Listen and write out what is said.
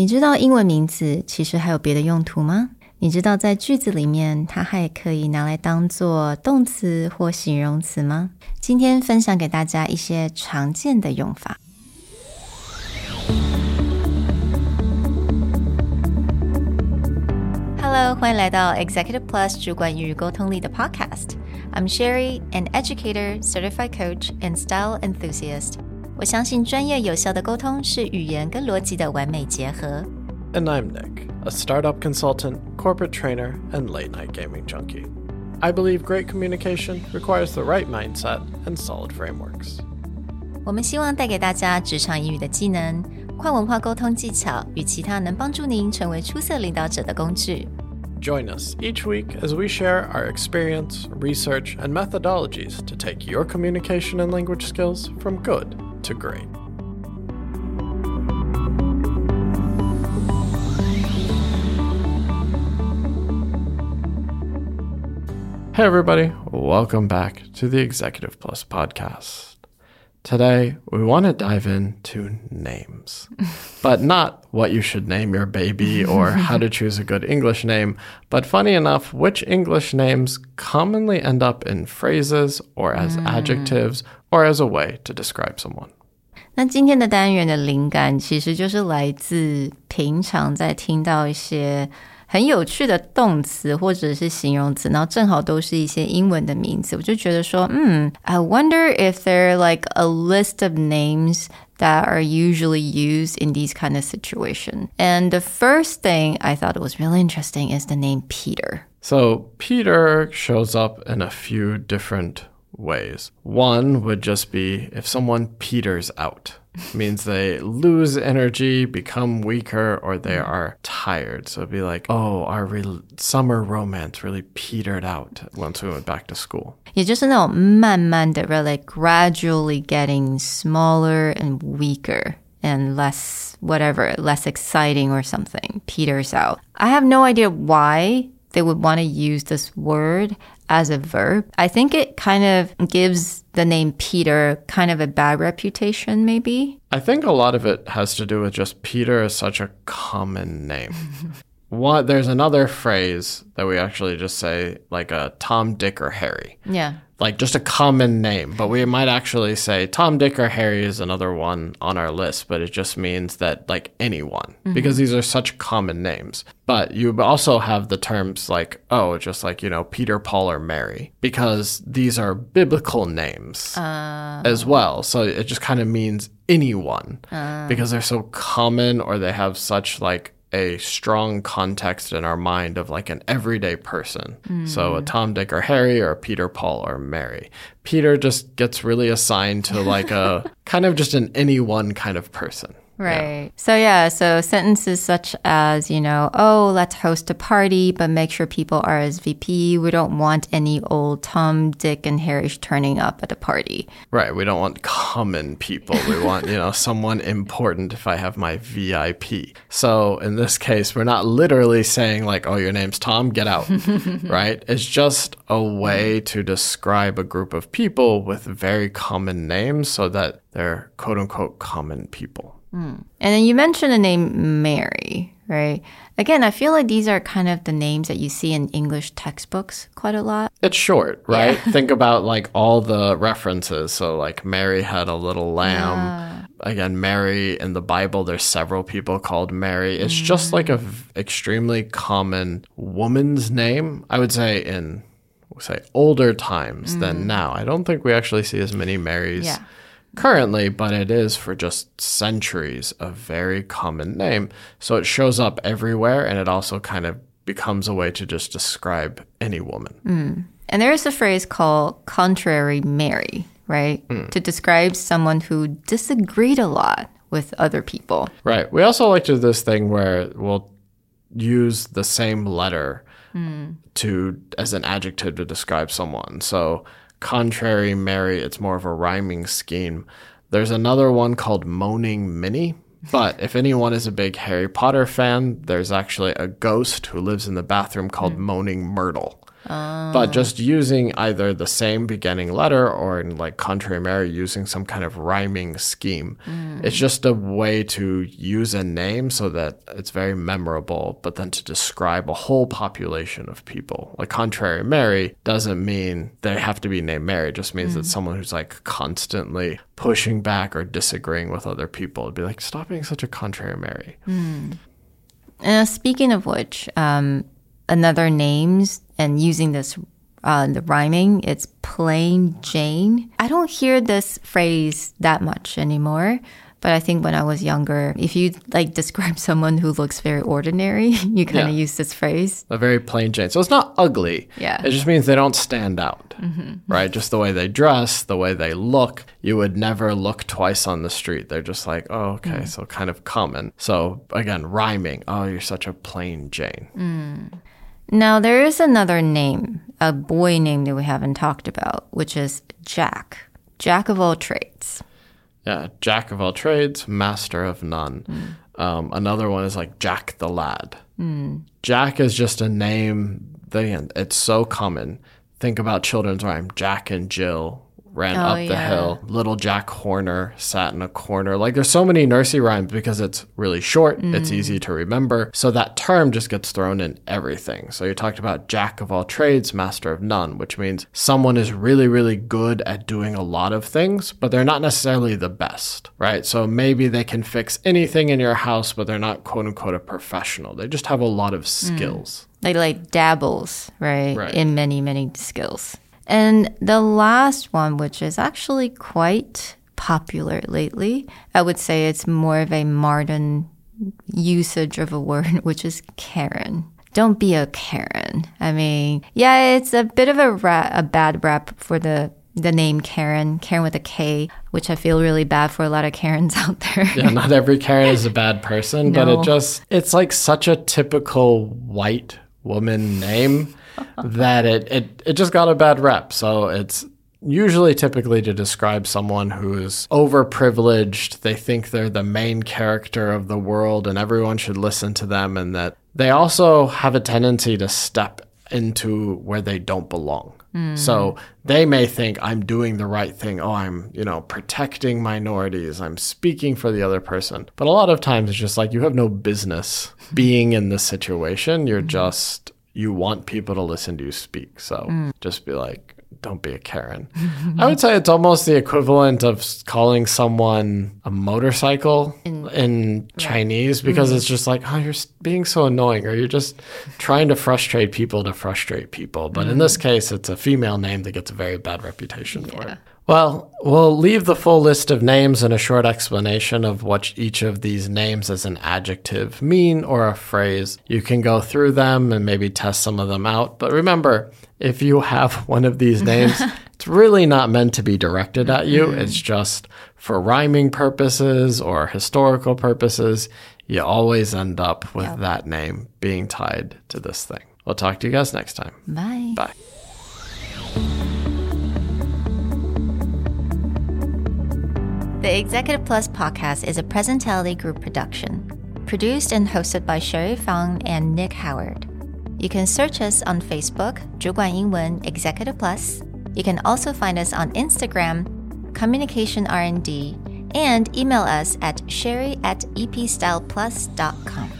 你知道英文名字其实还有别的用途吗？你知道在句子里面它还可以拿来当作动词或形容词吗？今天分享给大家一些常见的用法。Hello, 欢迎来到 Executive Plus 主管与沟通力的 podcast. I'm Sherry, an educator, certified coach, and style enthusiast. 我相信专业有效的沟通是语言跟逻辑的完美结合。And I'm Nick, a startup consultant, corporate trainer, and late-night gaming junkie. I believe great communication requires the right mindset and solid frameworks. 我们希望带给大家职场英语的技能、跨文化沟通技巧与其他能帮助您成为出色领导者的工具。Join us each week as we share our experience, research, and methodologies to take your communication and language skills from good to great.Hey everybody, welcome back to the Executive Plus podcast. Today, we want to dive into names, but not what you should name your baby or how to choose a good English name, but funny enough, which English names commonly end up in phrases or as adjectives or as a way to describe someone.那今天的单元的灵感其实就是来自平常在听到一些很有趣的动词或者是形容词，然后正好都是一些英文的名字，我就觉得说I wonder if there are like a list of names that are usually used in these kind of situations. And the first thing I thought was really interesting is the name Peter. So Peter shows up in a few different ways. One would just be if someone peters out. Means they lose energy, become weaker, or they are tired. So it'd be like, oh, our summer romance really petered out once we went back to school. 也就是那种慢慢的 right? Like gradually getting smaller and weaker and less whatever, less exciting or something. Peters out. I have no idea why they would want to use this word.As a verb. I think it kind of gives the name Peter kind of a bad reputation, maybe. I think a lot of it has to do with just Peter is such a common name. What, there's another phrase that we actually just say, like a Tom, Dick, or Harry. Yeah. Like just a common name, but we might actually say Tom, Dick, or Harry is another one on our list, but it just means that like anyone, because these are such common names. But you also have the terms like, oh, just like, you know, Peter, Paul, or Mary, because these are biblical names as well. So it just kind of means anyone because they're so common or they have such like,a strong context in our mind of like an everyday person. So a Tom, Dick, or Harry, or a Peter, Paul, or Mary. Peter just gets really assigned to like a kind of just an anyone kind of person. Right. Yeah. So yeah, so sentences such as, you know, oh, let's host a party, but make sure people RSVP. We don't want any old Tom, Dick, and Harry turning up at the party. Right. We don't want common people. We want, you know, someone important if I have my VIP. So in this case, we're not literally saying like, oh, your name's Tom, get out. Right. It's just a way to describe a group of people with very common names so that they're quote unquote common people.And then you mentioned the name Mary, right? Again, I feel like these are kind of the names that you see in English textbooks quite a lot. It's short, right? Yeah. Think about like all the references. So like Mary had a little lamb. Yeah. Again, Mary in the Bible, there's several people called Mary. It's just like an extremely common woman's name, I would say in, we'll say older times than now. I don't think we actually see as many Marys.Currently, but it is for just centuries a very common name. So it shows up everywhere, and it also kind of becomes a way to just describe any woman. And there is a phrase called contrary Mary, right? To describe someone who disagreed a lot with other people. Right. We also like to do this thing where we'll use the same letter to as an adjective to describe someone. So...Contrary Mary, it's more of a rhyming scheme. There's another one called Moaning Minnie. But if anyone is a big Harry Potter fan, there's actually a ghost who lives in the bathroom called Moaning Myrtle. But just using either the same beginning letter or in like contrary manner using some kind of rhyming scheme. It's just a way to use a name so that it's very memorable, but then to describe a whole population of people. Like contrary Mary doesn't mean they have to be named Mary. It just means that someone who's like constantly pushing back or disagreeing with other people. It'd be like, stop being such a contrary Mary. Speaking of which, another names and using this the rhyming, it's plain Jane. I don't hear this phrase that much anymore, but I think when I was younger, if you like describe someone who looks very ordinary, you kind of use this phrase. A very plain Jane. So it's not ugly. Yeah. It just means they don't stand out, right? Just the way they dress, the way they look. You would never look twice on the street. They're just like, oh, okay, so kind of common. So again, rhyming. Oh, you're such a plain Jane. Now, there is another name, a boy name that we haven't talked about, which is Jack. Jack of all trades. Yeah, Jack of all trades, master of none. Another one is like Jack the Lad. Jack is just a name. It's so common. Think about children's rhyme. Jack and Jill ran up the hill. Little Jack Horner sat in a corner. Like there's so many nursery rhymes because it's really short. It's easy to remember. So that term just gets thrown in everything. So you talked about Jack of all trades, master of none, which means someone is really, really good at doing a lot of things, but they're not necessarily the best, right? So maybe they can fix anything in your house, but they're not quote unquote a professional. They just have a lot of skills. They like dabbles, right? In many, many skills. And the last one, which is actually quite popular lately, I would say it's more of a modern usage of a word, which is Karen. Don't be a Karen. I mean, yeah, it's a bit of a bad rap for the name Karen, Karen with a K, which I feel really bad for a lot of Karens out there. Yeah, not every Karen is a bad person, no. But it's like such a typical white woman name. That it just got a bad rep. So it's usually typically to describe someone who's overprivileged. They think they're the main character of the world and everyone should listen to them, and that they also have a tendency to step into where they don't belong. So they may think I'm doing the right thing. Oh, I'm, protecting minorities. I'm speaking for the other person. But a lot of times it's just like you have no business being in this situation. You're just... You want people to listen to you speak. So just be like, don't be a Karen. I would say it's almost the equivalent of calling someone a motorcycle in Chinese, because it's just like, oh, you're being so annoying, or you're just trying to frustrate people to frustrate people. But in this case, it's a female name that gets a very bad reputation for it. Well, we'll leave the full list of names and a short explanation of what each of these names as an adjective mean or a phrase. You can go through them and maybe test some of them out. But remember, if you have one of these names, it's really not meant to be directed at you. It's just for rhyming purposes or historical purposes. You always end up with that name being tied to this thing. We'll talk to you guys next time. Bye. Bye. The Executive Plus podcast is a Presentality Group production, produced and hosted by Sherry Fang and Nick Howard. You can search us on Facebook, 主管英文 Executive Plus. You can also find us on Instagram, Communication R&D, and email us at sherry@epstyleplus.com.